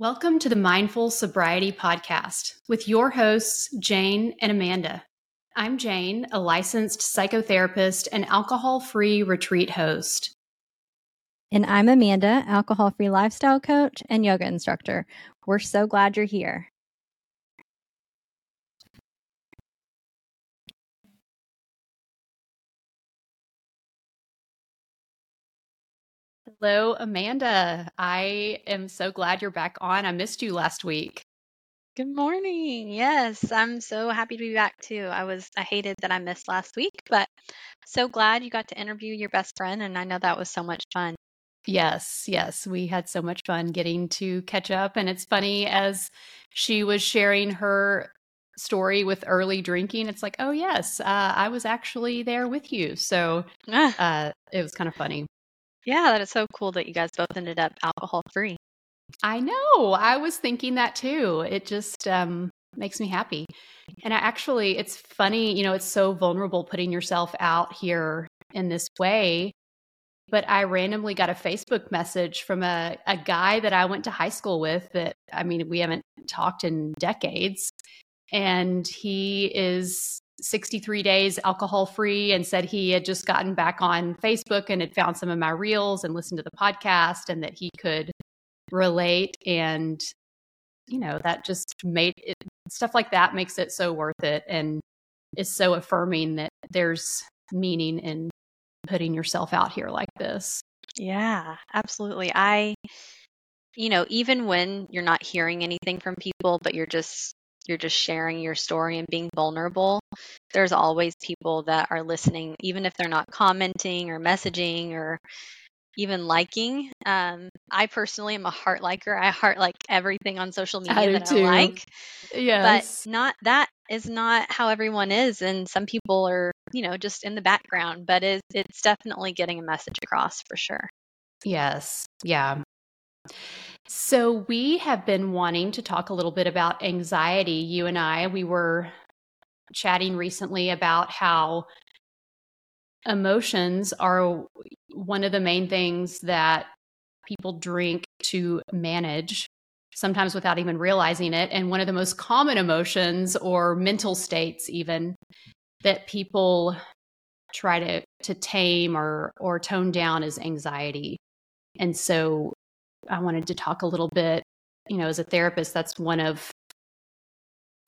Welcome to the Mindful Sobriety Podcast with your hosts, Jane and Amanda. I'm Jane, a licensed psychotherapist and alcohol-free retreat host. And I'm Amanda, alcohol-free lifestyle coach and yoga instructor. We're so glad you're here. Hello, Amanda. I am so glad you're back on. I missed you last week. Good morning. Yes, I'm so happy to be back too. I hated that I missed last week, but so glad you got to interview your best friend. And I know that was so much fun. Yes. We had so much fun getting to catch up. And it's funny, as she was sharing her story with early drinking, it's like, oh yes, I was actually there with you. So it was kind of funny. Yeah, that is so cool that you guys both ended up alcohol-free. I know. I was thinking that too. It just makes me happy. And it's funny, it's so vulnerable putting yourself out here in this way. But I randomly got a Facebook message from a guy that I went to high school with that, we haven't talked in decades. And he is 63 days alcohol-free and said he had just gotten back on Facebook and had found some of my reels and listened to the podcast and that he could relate. And, that just made it, stuff like that makes it so worth it and is so affirming that there's meaning in putting yourself out here like this. Yeah, absolutely. Even when you're not hearing anything from people, but you're just sharing your story and being vulnerable, there's always people that are listening, even if they're not commenting or messaging or even liking. I personally am a heart liker. I heart like everything on social media I like. Yes. But that is not how everyone is. And some people are, just in the background, but it's definitely getting a message across for sure. Yes. Yeah. So we have been wanting to talk a little bit about anxiety. You and I, we were chatting recently about how emotions are one of the main things that people drink to manage, sometimes without even realizing it. And one of the most common emotions or mental states even that people try to tame or tone down is anxiety. And so I wanted to talk a little bit, as a therapist, that's one of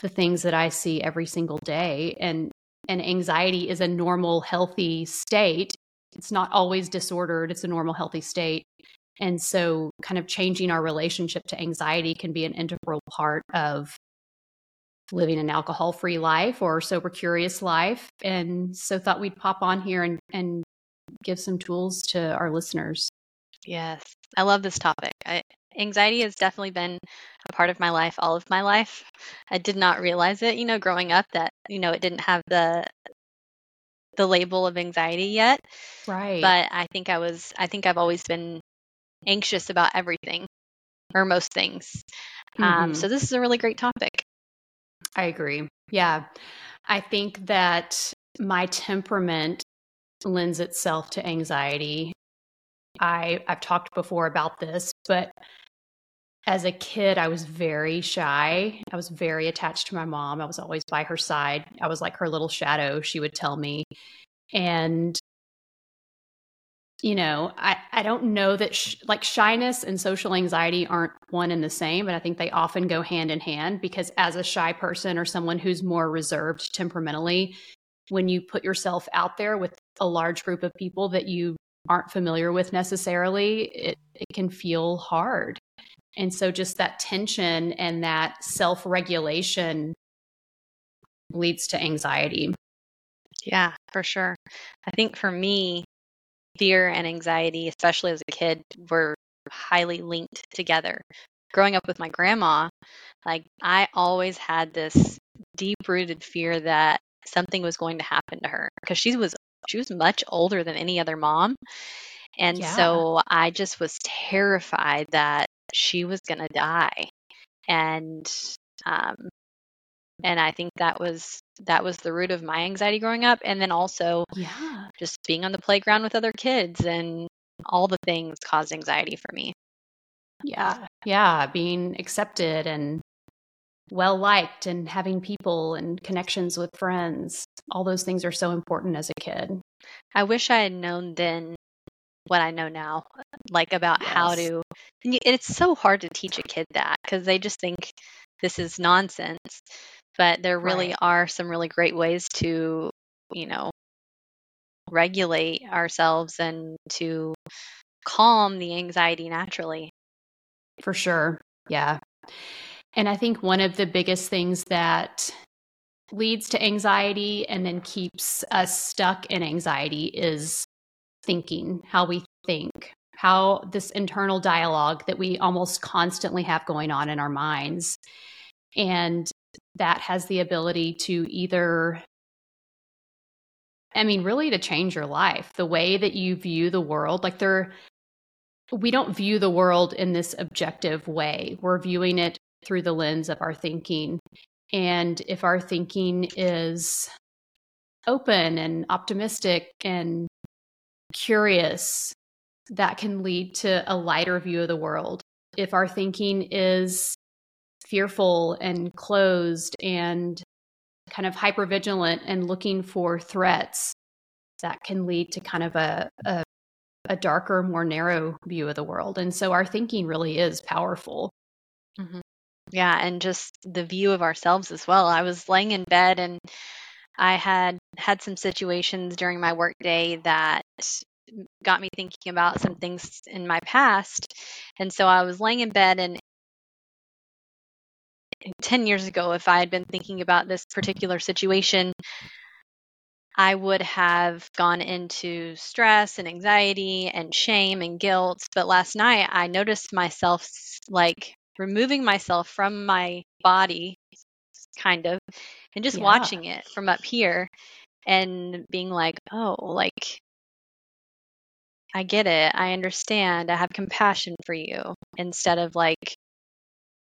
the things that I see every single day. And anxiety is a normal, healthy state. It's not always disordered. It's a normal, healthy state. And so kind of changing our relationship to anxiety can be an integral part of living an alcohol-free life or sober curious life. And so thought we'd pop on here and give some tools to our listeners. Yes. I love this topic. Anxiety has definitely been a part of my life, all of my life. I did not realize it, growing up that, it didn't have the label of anxiety yet. Right. But I think I've always been anxious about everything or most things. Mm-hmm. So this is a really great topic. I agree. Yeah. I think that my temperament lends itself to anxiety. I've talked before about this, but as a kid, I was very shy. I was very attached to my mom. I was always by her side. I was like her little shadow, she would tell me. And, I don't know that shyness and social anxiety aren't one and the same, but I think they often go hand in hand because as a shy person or someone who's more reserved temperamentally, when you put yourself out there with a large group of people that you aren't familiar with necessarily, it can feel hard. And so just that tension and that self-regulation leads to anxiety. Yeah, for sure. I think for me, fear and anxiety, especially as a kid, were highly linked together. Growing up with my grandma, I always had this deep-rooted fear that something was going to happen to her because she was much older than any other mom. And so I just was terrified that she was going to die. And I think that was the root of my anxiety growing up. And then also just being on the playground with other kids and all the things caused anxiety for me. Yeah. Being accepted and well-liked and having people and connections with friends. All those things are so important as a kid. I wish I had known then what I know now, like about how to, and it's so hard to teach a kid that because they just think this is nonsense, but there really are some really great ways to, you know, regulate ourselves and to calm the anxiety naturally. For sure. Yeah. And I think one of the biggest things that leads to anxiety and then keeps us stuck in anxiety is thinking, how we think, how this internal dialogue that we almost constantly have going on in our minds. And that has the ability to either, I mean, really to change your life, the way that you view the world. Like we don't view the world in this objective way. We're viewing it through the lens of our thinking. And if our thinking is open and optimistic and curious, that can lead to a lighter view of the world. If our thinking is fearful and closed and kind of hypervigilant and looking for threats, that can lead to kind of a darker, more narrow view of the world. And so our thinking really is powerful. Mm-hmm. Yeah. And just the view of ourselves as well. I was laying in bed and I had some situations during my workday that got me thinking about some things in my past. And so I was laying in bed, and 10 years ago, if I had been thinking about this particular situation, I would have gone into stress and anxiety and shame and guilt. But last night I noticed myself like removing myself from my body kind of, and just watching it from up here and being like, oh, like I get it. I understand. I have compassion for you, instead of like,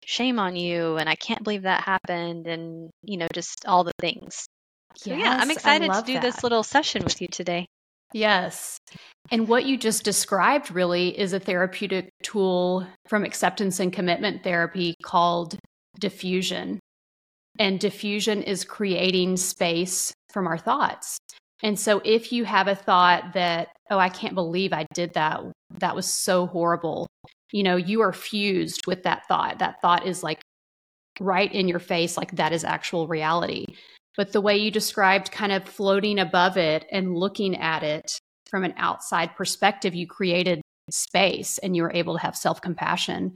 shame on you, and I can't believe that happened, and you know, just all the things. So, I'm excited to do this little session with you today. Yes. And what you just described really is a therapeutic tool from acceptance and commitment therapy called diffusion. And diffusion is creating space from our thoughts. And so if you have a thought that, oh, I can't believe I did that, that was so horrible, you know, you are fused with that thought. That thought is like right in your face, like that is actual reality. But the way you described kind of floating above it and looking at it from an outside perspective, you created space and you were able to have self-compassion.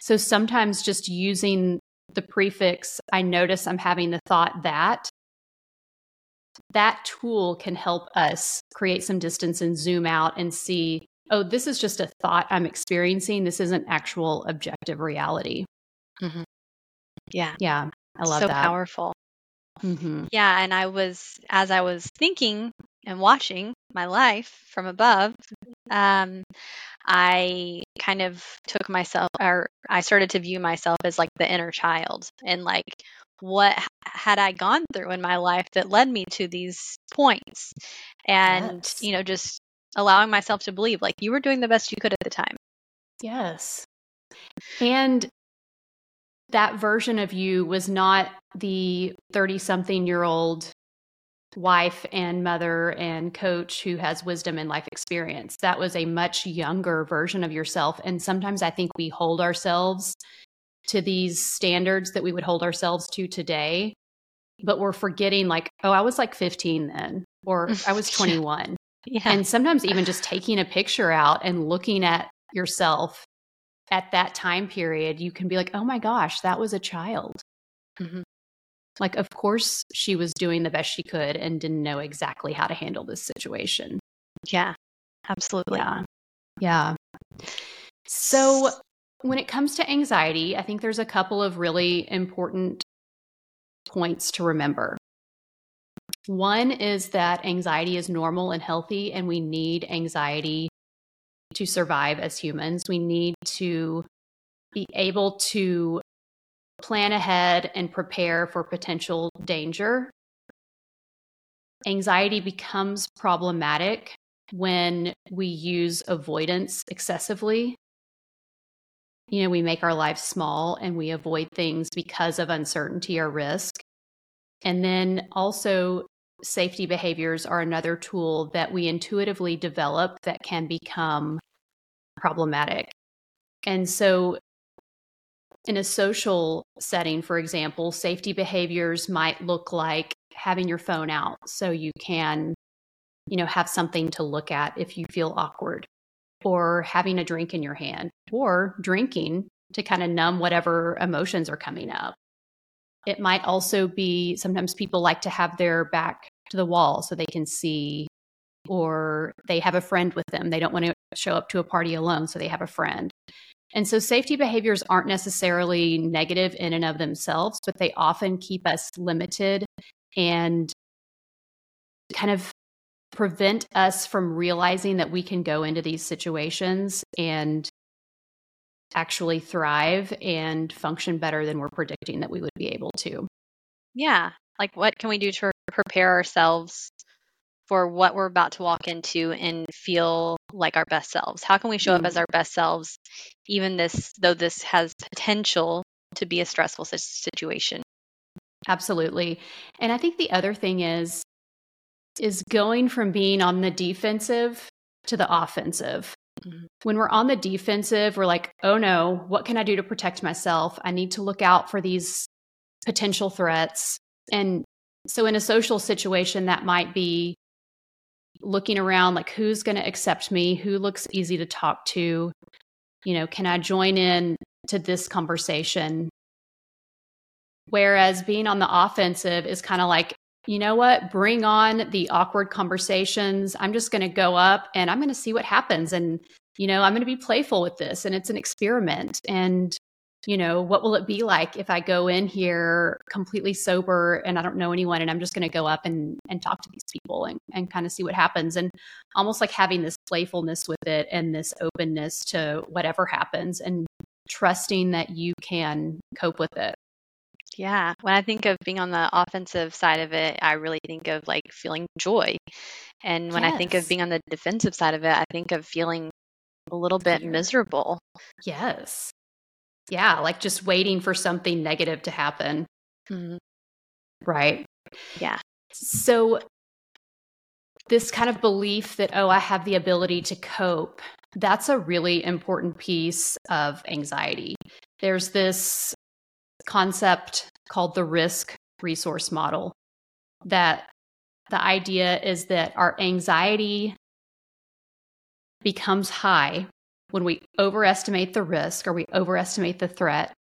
So sometimes just using the prefix, I notice I'm having the thought that, that tool can help us create some distance and zoom out and see, oh, this is just a thought I'm experiencing. This isn't actual objective reality. Mm-hmm. Yeah. Yeah. I love that. So powerful. Mm-hmm. Yeah. And as I was thinking and watching my life from above, I kind of took myself, or I started to view myself as like the inner child, and like, what had I gone through in my life that led me to these points? And, you know, just allowing myself to believe like you were doing the best you could at the time. Yes. And that version of you was not the 30-something-year-old wife and mother and coach who has wisdom and life experience. That was a much younger version of yourself. And sometimes I think we hold ourselves to these standards that we would hold ourselves to today, but we're forgetting like, oh, I was like 15 then, or I was 21. Yeah. And sometimes even just taking a picture out and looking at yourself at that time period, you can be like, oh my gosh, that was a child. Mm-hmm. Like, of course she was doing the best she could and didn't know exactly how to handle this situation. Yeah, absolutely. Yeah. So when it comes to anxiety, I think there's a couple of really important points to remember. One is that anxiety is normal and healthy, and we need anxiety to survive as humans. We need to be able to plan ahead and prepare for potential danger. Anxiety becomes problematic when we use avoidance excessively. You know, we make our life small and we avoid things because of uncertainty or risk. And then also safety behaviors are another tool that we intuitively develop that can become problematic. And so in a social setting, for example, safety behaviors might look like having your phone out so you can, you know, have something to look at if you feel awkward, or having a drink in your hand, or drinking to kind of numb whatever emotions are coming up. It might also be, sometimes people like to have their back to the wall so they can see, or they have a friend with them. They don't want to show up to a party alone, so they have a friend. And so safety behaviors aren't necessarily negative in and of themselves, but they often keep us limited and kind of prevent us from realizing that we can go into these situations and actually thrive and function better than we're predicting that we would be able to. Yeah. Like, what can we do to prepare ourselves for what we're about to walk into and feel like our best selves? How can we show up as our best selves, even though this has potential to be a stressful situation? Absolutely. And I think the other thing is going from being on the defensive to the offensive. When we're on the defensive, we're like, oh no, what can I do to protect myself? I need to look out for these potential threats. And so in a social situation, that might be looking around, like, who's going to accept me? Who looks easy to talk to? You know, can I join in to this conversation? Whereas being on the offensive is kind of like, you know what, bring on the awkward conversations. I'm just going to go up and I'm going to see what happens. And, you know, I'm going to be playful with this, and it's an experiment. And, you know, what will it be like if I go in here completely sober and I don't know anyone, and I'm just going to go up and talk to these people and kind of see what happens? And almost like having this playfulness with it and this openness to whatever happens and trusting that you can cope with it. Yeah. When I think of being on the offensive side of it, I really think of like feeling joy. And when I think of being on the defensive side of it, I think of feeling a little bit miserable. Yes. Yeah. Like just waiting for something negative to happen. Mm-hmm. Right. Yeah. So this kind of belief that, oh, I have the ability to cope, that's a really important piece of anxiety. There's this concept called the risk resource model, that the idea is that our anxiety becomes high when we overestimate the risk, or we overestimate the threat,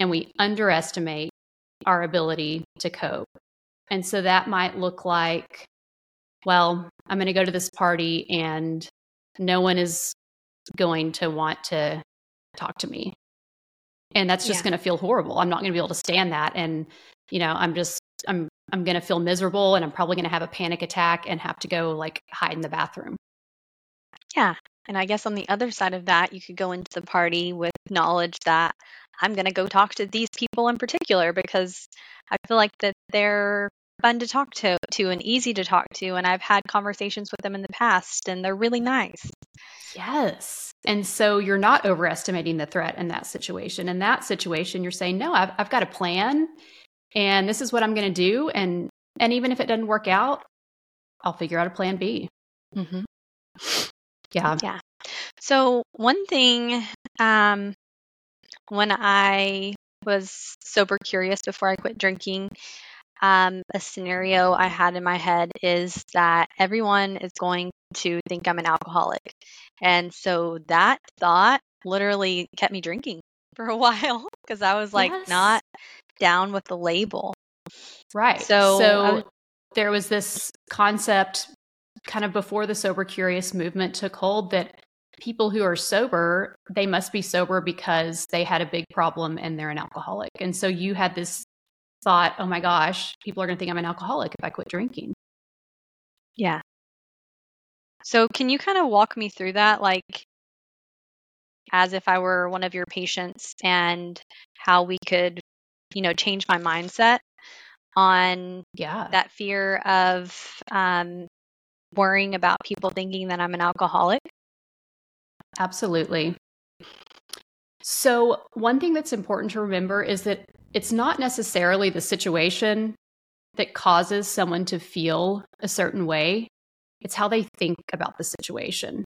and we underestimate our ability to cope. And so that might look like, well, I'm going to go to this party and no one is going to want to talk to me. And that's just going to feel horrible. I'm not going to be able to stand that. And, you know, I'm going to feel miserable, and I'm probably going to have a panic attack and have to go like hide in the bathroom. Yeah. And I guess on the other side of that, you could go into the party with knowledge that I'm going to go talk to these people in particular, because I feel like that they're fun to talk to and easy to talk to. And I've had conversations with them in the past, and they're really nice. Yes. And so you're not overestimating the threat in that situation. In that situation, you're saying, no, I've got a plan, and this is what I'm going to do. And even if it doesn't work out, I'll figure out a plan B. Mm-hmm. Yeah. Yeah. So one thing, when I was sober curious before I quit drinking, a scenario I had in my head is that everyone is going to think I'm an alcoholic. And so that thought literally kept me drinking for a while, because I was like not down with the label. Right. So there was this concept kind of before the sober curious movement took hold that people who are sober, they must be sober because they had a big problem and they're an alcoholic. And so you had this thought, oh my gosh, people are going to think I'm an alcoholic if I quit drinking. Yeah. So can you kind of walk me through that, like as if I were one of your patients, and how we could, you know, change my mindset on that fear of worrying about people thinking that I'm an alcoholic? Absolutely. So one thing that's important to remember is that it's not necessarily the situation that causes someone to feel a certain way. It's how they think about the situation.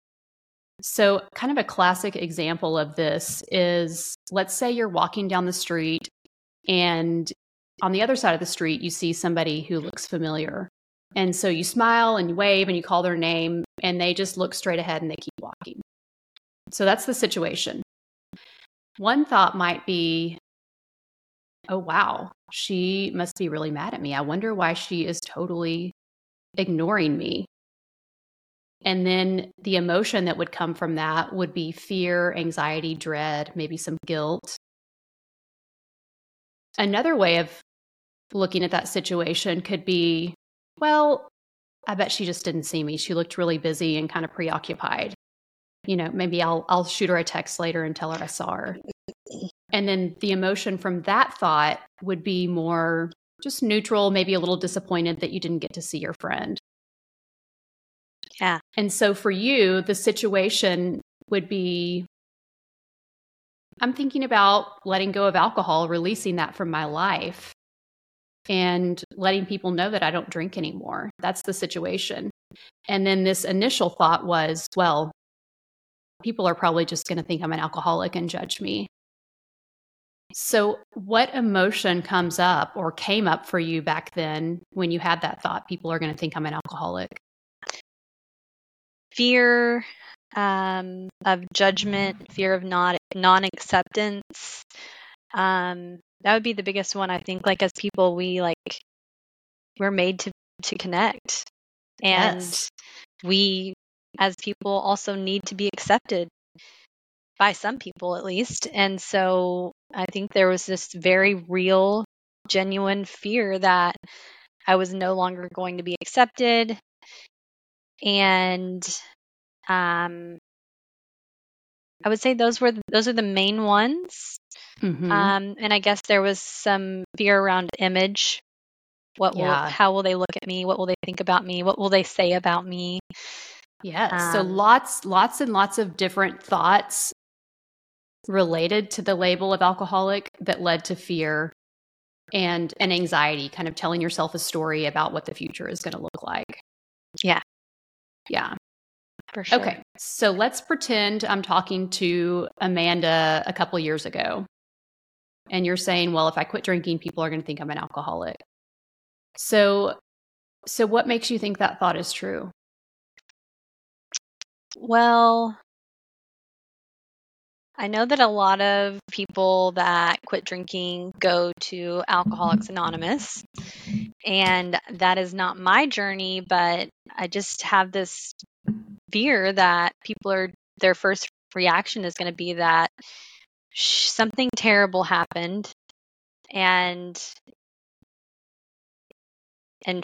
So kind of a classic example of this is, let's say you're walking down the street and on the other side of the street, you see somebody who looks familiar. And so you smile and you wave and you call their name and they just look straight ahead and they keep walking. So that's the situation. One thought might be, oh, wow, she must be really mad at me. I wonder why she is totally ignoring me. And then the emotion that would come from that would be fear, anxiety, dread, maybe some guilt. Another way of looking at that situation could be, well, I bet she just didn't see me. She looked really busy and kind of preoccupied. You know, maybe I'll shoot her a text later and tell her I saw her. And then the emotion from that thought would be more just neutral, maybe a little disappointed that you didn't get to see your friend. Yeah. And so for you, the situation would be, I'm thinking about letting go of alcohol, releasing that from my life, and letting people know that I don't drink anymore. That's the situation. And then this initial thought was, well, people are probably just going to think I'm an alcoholic and judge me. So what emotion comes up or came up for you back then when you had that thought, people are going to think I'm an alcoholic? Fear of judgment, fear of non-acceptance. That would be the biggest one, I think. Like, as people, we're made to connect. And yes, we as people also need to be accepted by some people, at least. And so I think there was this very real, genuine fear that I was no longer going to be accepted. And I would say those are the main ones. Mm-hmm. And I guess there was some fear around image. How will they look at me? What will they think about me? What will they say about me? Yes. So lots and lots of different thoughts related to the label of alcoholic that led to fear and anxiety, kind of telling yourself a story about what the future is going to look like. Yeah. Yeah. For sure. Okay. So let's pretend I'm talking to Amanda a couple years ago and you're saying, well, if I quit drinking, people are going to think I'm an alcoholic. So what makes you think that thought is true? Well, I know that a lot of people that quit drinking go to Alcoholics Anonymous, and that is not my journey, but I just have this fear that their first reaction is going to be that something terrible happened and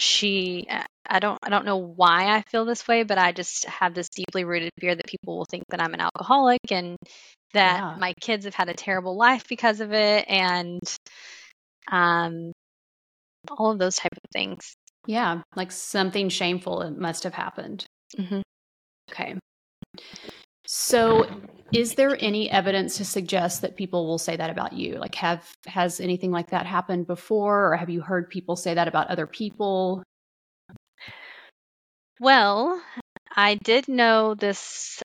she, I don't know why I feel this way, but I just have this deeply rooted fear that people will think that I'm an alcoholic and that my kids have had a terrible life because of it, and all of those type of things. Yeah, like something shameful must have happened. Mm-hmm. Okay. So is there any evidence to suggest that people will say that about you? Like, has anything like that happened before, or have you heard people say that about other people? Well, I did know this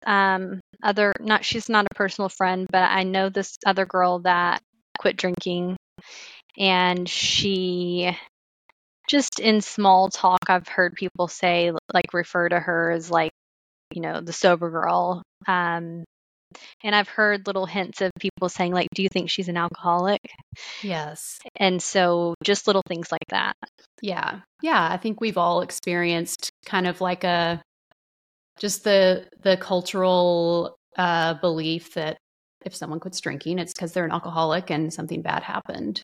she's not a personal friend, but I know this other girl that quit drinking, and she just in small talk, I've heard people say, like, refer to her as, like, you know, the sober girl. And I've heard little hints of people saying, like, do you think she's an alcoholic? Yes. And so just little things like that. Yeah. Yeah. I think we've all experienced kind of like the cultural belief that if someone quits drinking, it's because they're an alcoholic and something bad happened.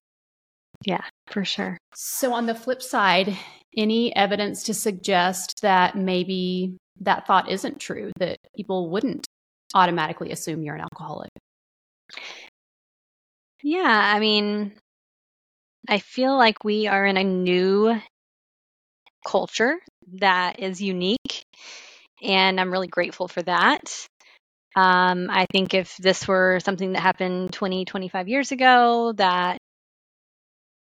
Yeah, for sure. So on the flip side, any evidence to suggest that maybe that thought isn't true, that people wouldn't automatically assume you're an alcoholic? Yeah, I mean, I feel like we are in a new culture that is unique, and I'm really grateful for that. I think if this were something that happened 20, 25 years ago, that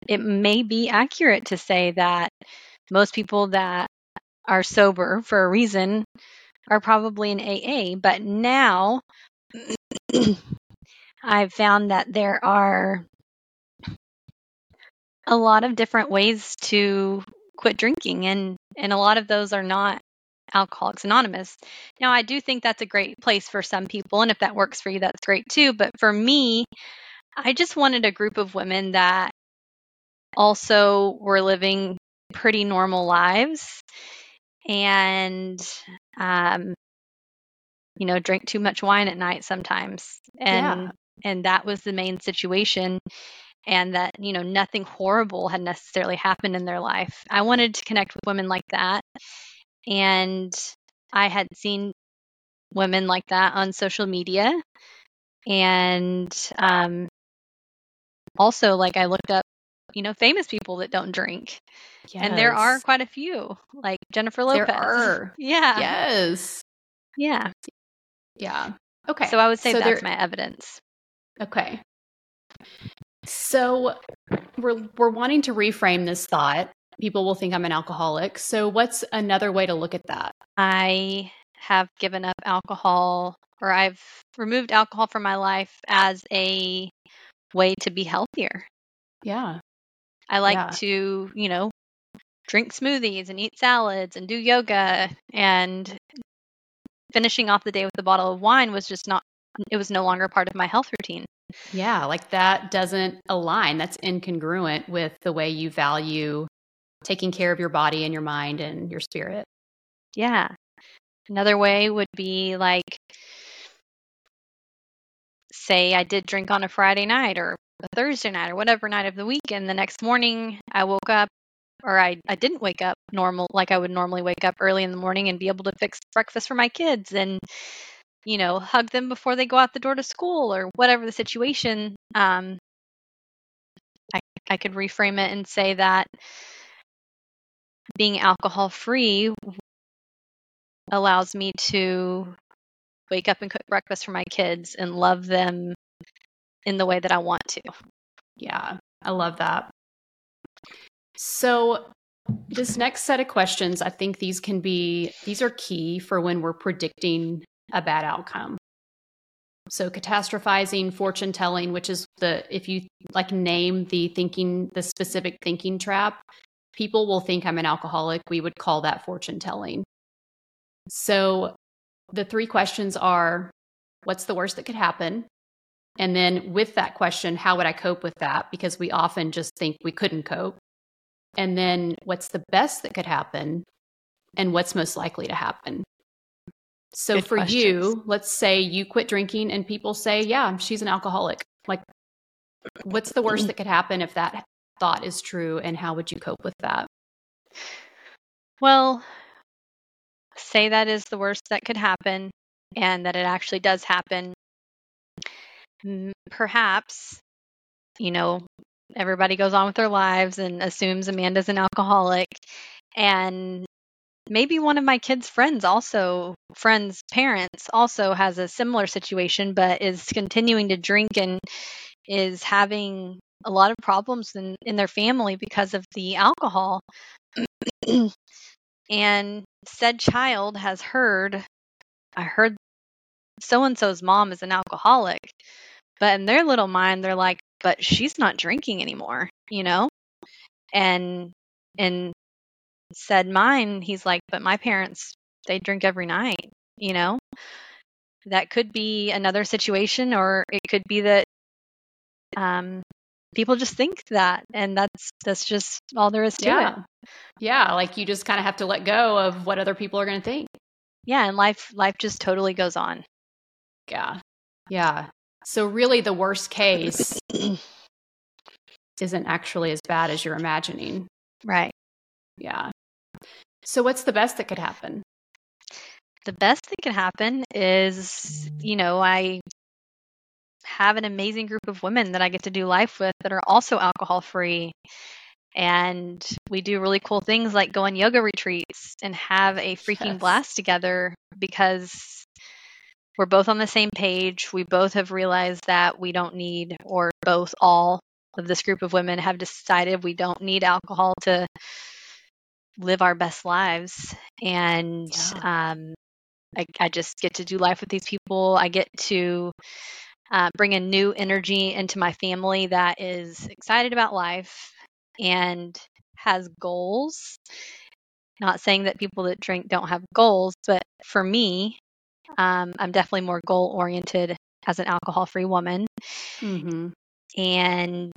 it may be accurate to say that most people that are sober for a reason are probably in AA. But now I've found that there are a lot of different ways to quit drinking, and a lot of those are not Alcoholics Anonymous. Now, I do think that's a great place for some people, and if that works for you, that's great too. But for me, I just wanted a group of women that also were living pretty normal lives and, you know, drink too much wine at night sometimes. And that was the main situation, and that, you know, nothing horrible had necessarily happened in their life. I wanted to connect with women like that. And I had seen women like that on social media. And also, like, I looked up, you know, famous people that don't drink. Yes. And there are quite a few, like Jennifer Lopez. There are. Yeah. Yes. Yeah. Yeah. Okay. So I would say that's my evidence. Okay. So we're wanting to reframe this thought. People will think I'm an alcoholic. So what's another way to look at that? I have given up alcohol, or I've removed alcohol from my life as a way to be healthier. Yeah. I like to, you know, drink smoothies and eat salads and do yoga, and finishing off the day with a bottle of wine was just not, it was no longer part of my health routine. Yeah. Like that doesn't align. That's incongruent with the way you value taking care of your body and your mind and your spirit. Yeah. Another way would be like, say I did drink on a Friday night or a Thursday night or whatever night of the week, and the next morning I woke up, or I didn't wake up normal, like I would normally wake up early in the morning and be able to fix breakfast for my kids and, you know, hug them before they go out the door to school or whatever the situation. I could reframe it and say that being alcohol-free allows me to wake up and cook breakfast for my kids and love them in the way that I want to. Yeah, I love that. So this next set of questions, I think these are key for when we're predicting a bad outcome. So catastrophizing, fortune telling, which is if you like name the specific thinking trap, people will think I'm an alcoholic. We would call that fortune telling. So the three questions are, what's the worst that could happen? And then with that question, how would I cope with that? Because we often just think we couldn't cope. And then what's the best that could happen? And what's most likely to happen? So good for questions. You, let's say you quit drinking and people say, yeah, she's an alcoholic. Like, what's the worst that could happen if that thought is true? And how would you cope with that? Well, say that is the worst that could happen and that it actually does happen. Perhaps, you know, everybody goes on with their lives and assumes Amanda's an alcoholic, and maybe one of my kids' friends' parents also has a similar situation, but is continuing to drink and is having a lot of problems in their family because of the alcohol. And said child has heard, I heard so-and-so's mom is an alcoholic, but in their little mind, they're like, but she's not drinking anymore, you know? And said mine, he's like, but my parents, they drink every night, you know? That could be another situation, or it could be that people just think that, and that's just all there is to it. Yeah, like you just kind of have to let go of what other people are going to think. Yeah, and life just totally goes on. Yeah. Yeah. So really the worst case isn't actually as bad as you're imagining. Right. Yeah. So what's the best that could happen? The best that could happen is, you know, I have an amazing group of women that I get to do life with that are also alcohol-free. And we do really cool things like go on yoga retreats and have a freaking blast together, because We're both on the same page. We both have realized that we don't need, or both, all of this group of women have decided we don't need alcohol to live our best lives. And yeah. I just get to do life with these people. I get to bring a new energy into my family that is excited about life and has goals. Not saying that people that drink don't have goals, but for me, I'm definitely more goal-oriented as an alcohol-free woman. Mm-hmm. And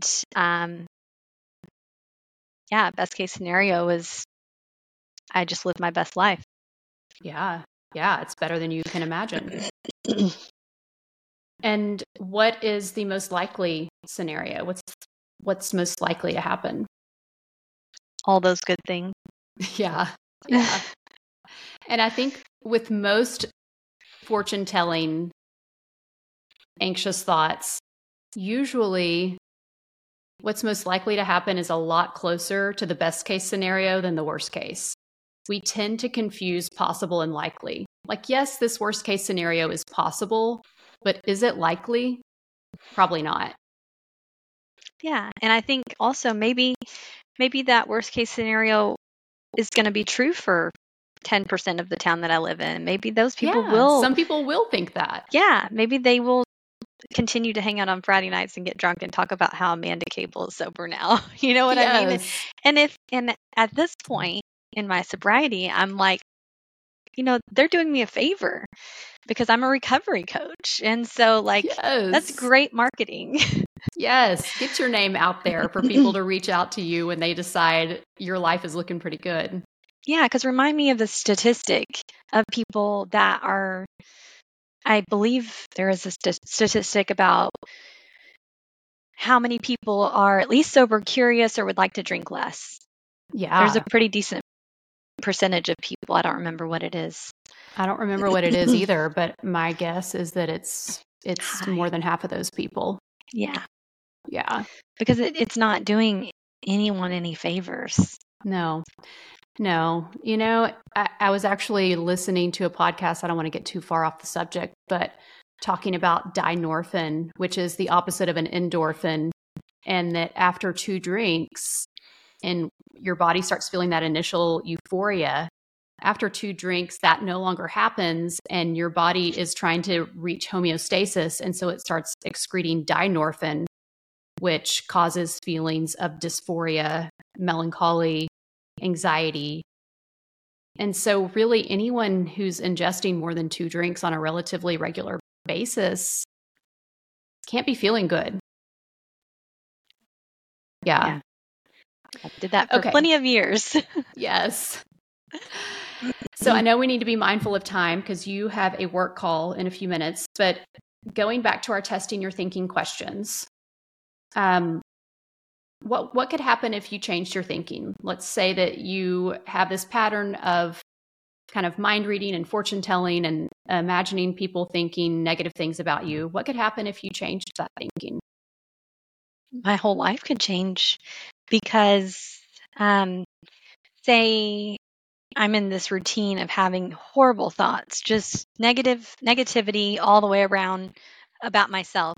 best case scenario is I just live my best life. Yeah. Yeah. It's better than you can imagine. And what is the most likely scenario? What's most likely to happen? All those good things. Yeah. Yeah. And I think with most fortune-telling, anxious thoughts, usually what's most likely to happen is a lot closer to the best case scenario than the worst case. We tend to confuse possible and likely. Like, yes, this worst case scenario is possible, but is it likely? Probably not. Yeah. And I think also maybe that worst case scenario is going to be true for 10% of the town that I live in. Maybe those people will. Some people will think that. Yeah. Maybe they will continue to hang out on Friday nights and get drunk and talk about how Amanda Cable is sober now. You know what I mean? And at this point in my sobriety, I'm like, they're doing me a favor because I'm a recovery coach. And so that's great marketing. Yes. Get your name out there for people to reach out to you when they decide your life is looking pretty good. Yeah. Because remind me of the statistic of people that are, I believe there is a statistic about how many people are at least sober curious or would like to drink less. Yeah. There's a pretty decent percentage of people. I don't remember what it is. I don't remember what it is either, but my guess is that it's more than half of those people. Yeah. Yeah. Because it's not doing anyone any favors. No. I was actually listening to a podcast. I don't want to get too far off the subject, but talking about dynorphin, which is the opposite of an endorphin, and that after two drinks and your body starts feeling that initial euphoria, after two drinks, that no longer happens and your body is trying to reach homeostasis. And so it starts excreting dynorphin, which causes feelings of dysphoria, melancholy, anxiety. And so really anyone who's ingesting more than two drinks on a relatively regular basis can't be feeling good. Yeah. I did that for plenty of years. Yes. So I know we need to be mindful of time because you have a work call in a few minutes, but going back to our testing your thinking questions, what could happen if you changed your thinking? Let's say that you have this pattern of kind of mind reading and fortune telling and imagining people thinking negative things about you. What could happen if you changed that thinking? My whole life could change because, say I'm in this routine of having horrible thoughts, just negativity all the way around about myself.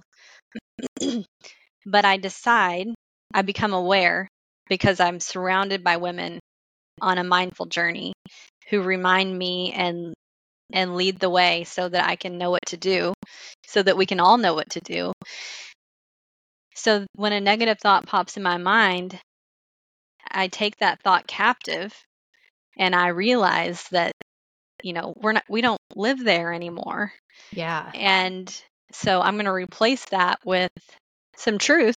But I become aware because I'm surrounded by women on a mindful journey who remind me and lead the way so that I can know what to do, so that we can all know what to do. So when a negative thought pops in my mind, I take that thought captive and I realize that, we don't live there anymore. Yeah. And so I'm going to replace that with some truth,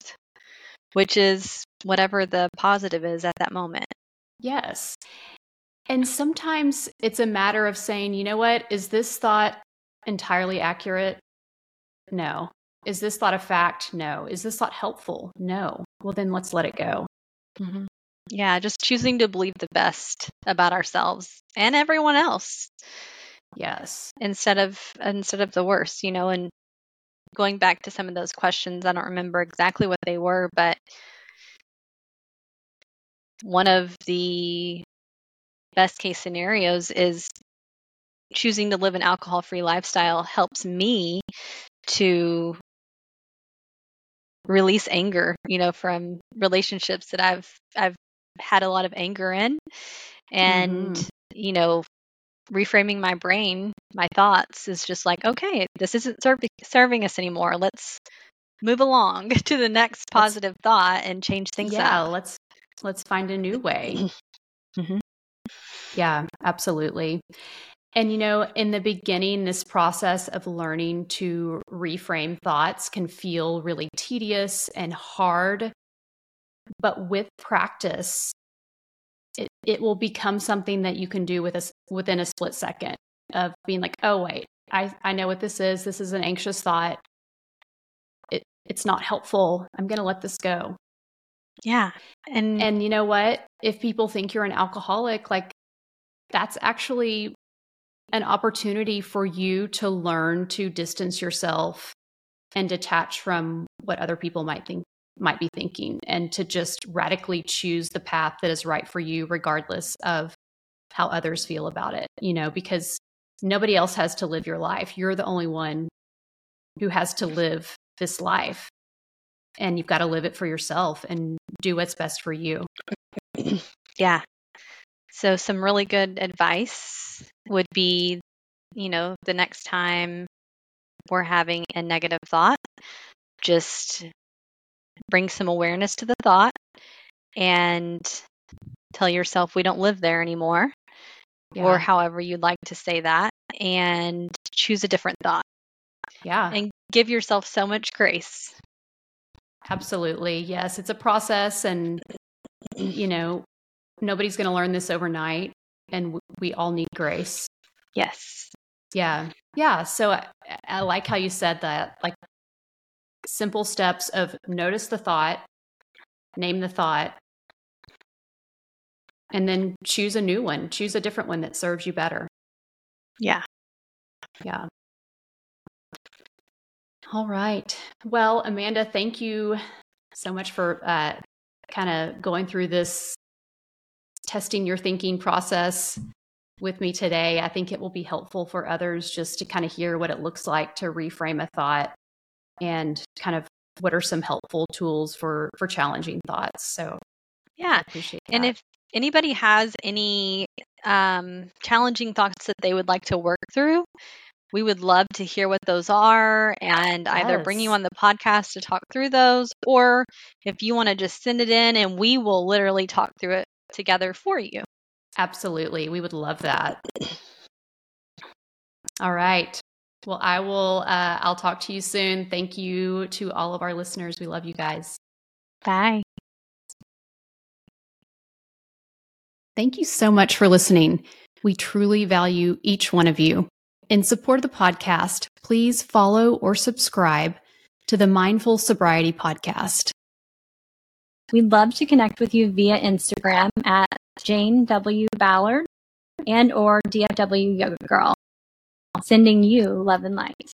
which is whatever the positive is at that moment. Yes. And sometimes it's a matter of saying, you know what, is this thought entirely accurate? No. Is this thought a fact? No. Is this thought helpful? No. Well, then let's let it go. Mm-hmm. Yeah. Just choosing to believe the best about ourselves and everyone else. Yes. Instead of the worst, and going back to some of those questions, I don't remember exactly what they were, but one of the best case scenarios is choosing to live an alcohol-free lifestyle helps me to release anger, you know, from relationships that I've had a lot of anger in, and you know, reframing my brain, my thoughts is just like, okay, this isn't serving us anymore. Let's move along to the next positive thought and change things up. Let's find a new way. Mm-hmm. Yeah, absolutely. And, you know, in the beginning, this process of learning to reframe thoughts can feel really tedious and hard, but with practice, it will become something that you can do within a split second of being like, oh, wait, I know what this is. This is an anxious thought. It's not helpful. I'm going to let this go. Yeah. And you know what? If people think you're an alcoholic, like that's actually an opportunity for you to learn to distance yourself and detach from what other people might be thinking, and to just radically choose the path that is right for you, regardless of how others feel about it, you know, because nobody else has to live your life. You're the only one who has to live this life, and you've got to live it for yourself and do what's best for you. Yeah. So some really good advice would be, you know, the next time we're having a negative thought, just bring some awareness to the thought and tell yourself we don't live there anymore, or however you'd like to say that, and choose a different thought. Yeah. And give yourself so much grace. Absolutely. Yes. It's a process, and, you know, nobody's going to learn this overnight, and we all need grace. Yes. Yeah. Yeah. So I like how you said that, like, simple steps of notice the thought, name the thought, and then choose a new one, choose a different one that serves you better. Yeah. Yeah. All right. Well, Amanda, thank you so much for kind of going through this testing your thinking process with me today. I think it will be helpful for others just to kind of hear what it looks like to reframe a thought, and kind of what are some helpful tools for challenging thoughts. So yeah, I appreciate that. And if anybody has any challenging thoughts that they would like to work through, we would love to hear what those are, and either bring you on the podcast to talk through those, or if you want to just send it in and we will literally talk through it together for you. Absolutely. We would love that. All right. Well, I will, I'll talk to you soon. Thank you to all of our listeners. We love you guys. Bye. Thank you so much for listening. We truly value each one of you. In support of the podcast, please follow or subscribe to the Mindful Sobriety Podcast. We'd love to connect with you via Instagram at Jane W. Ballard and or DFW Yoga Girl. Sending you love and light.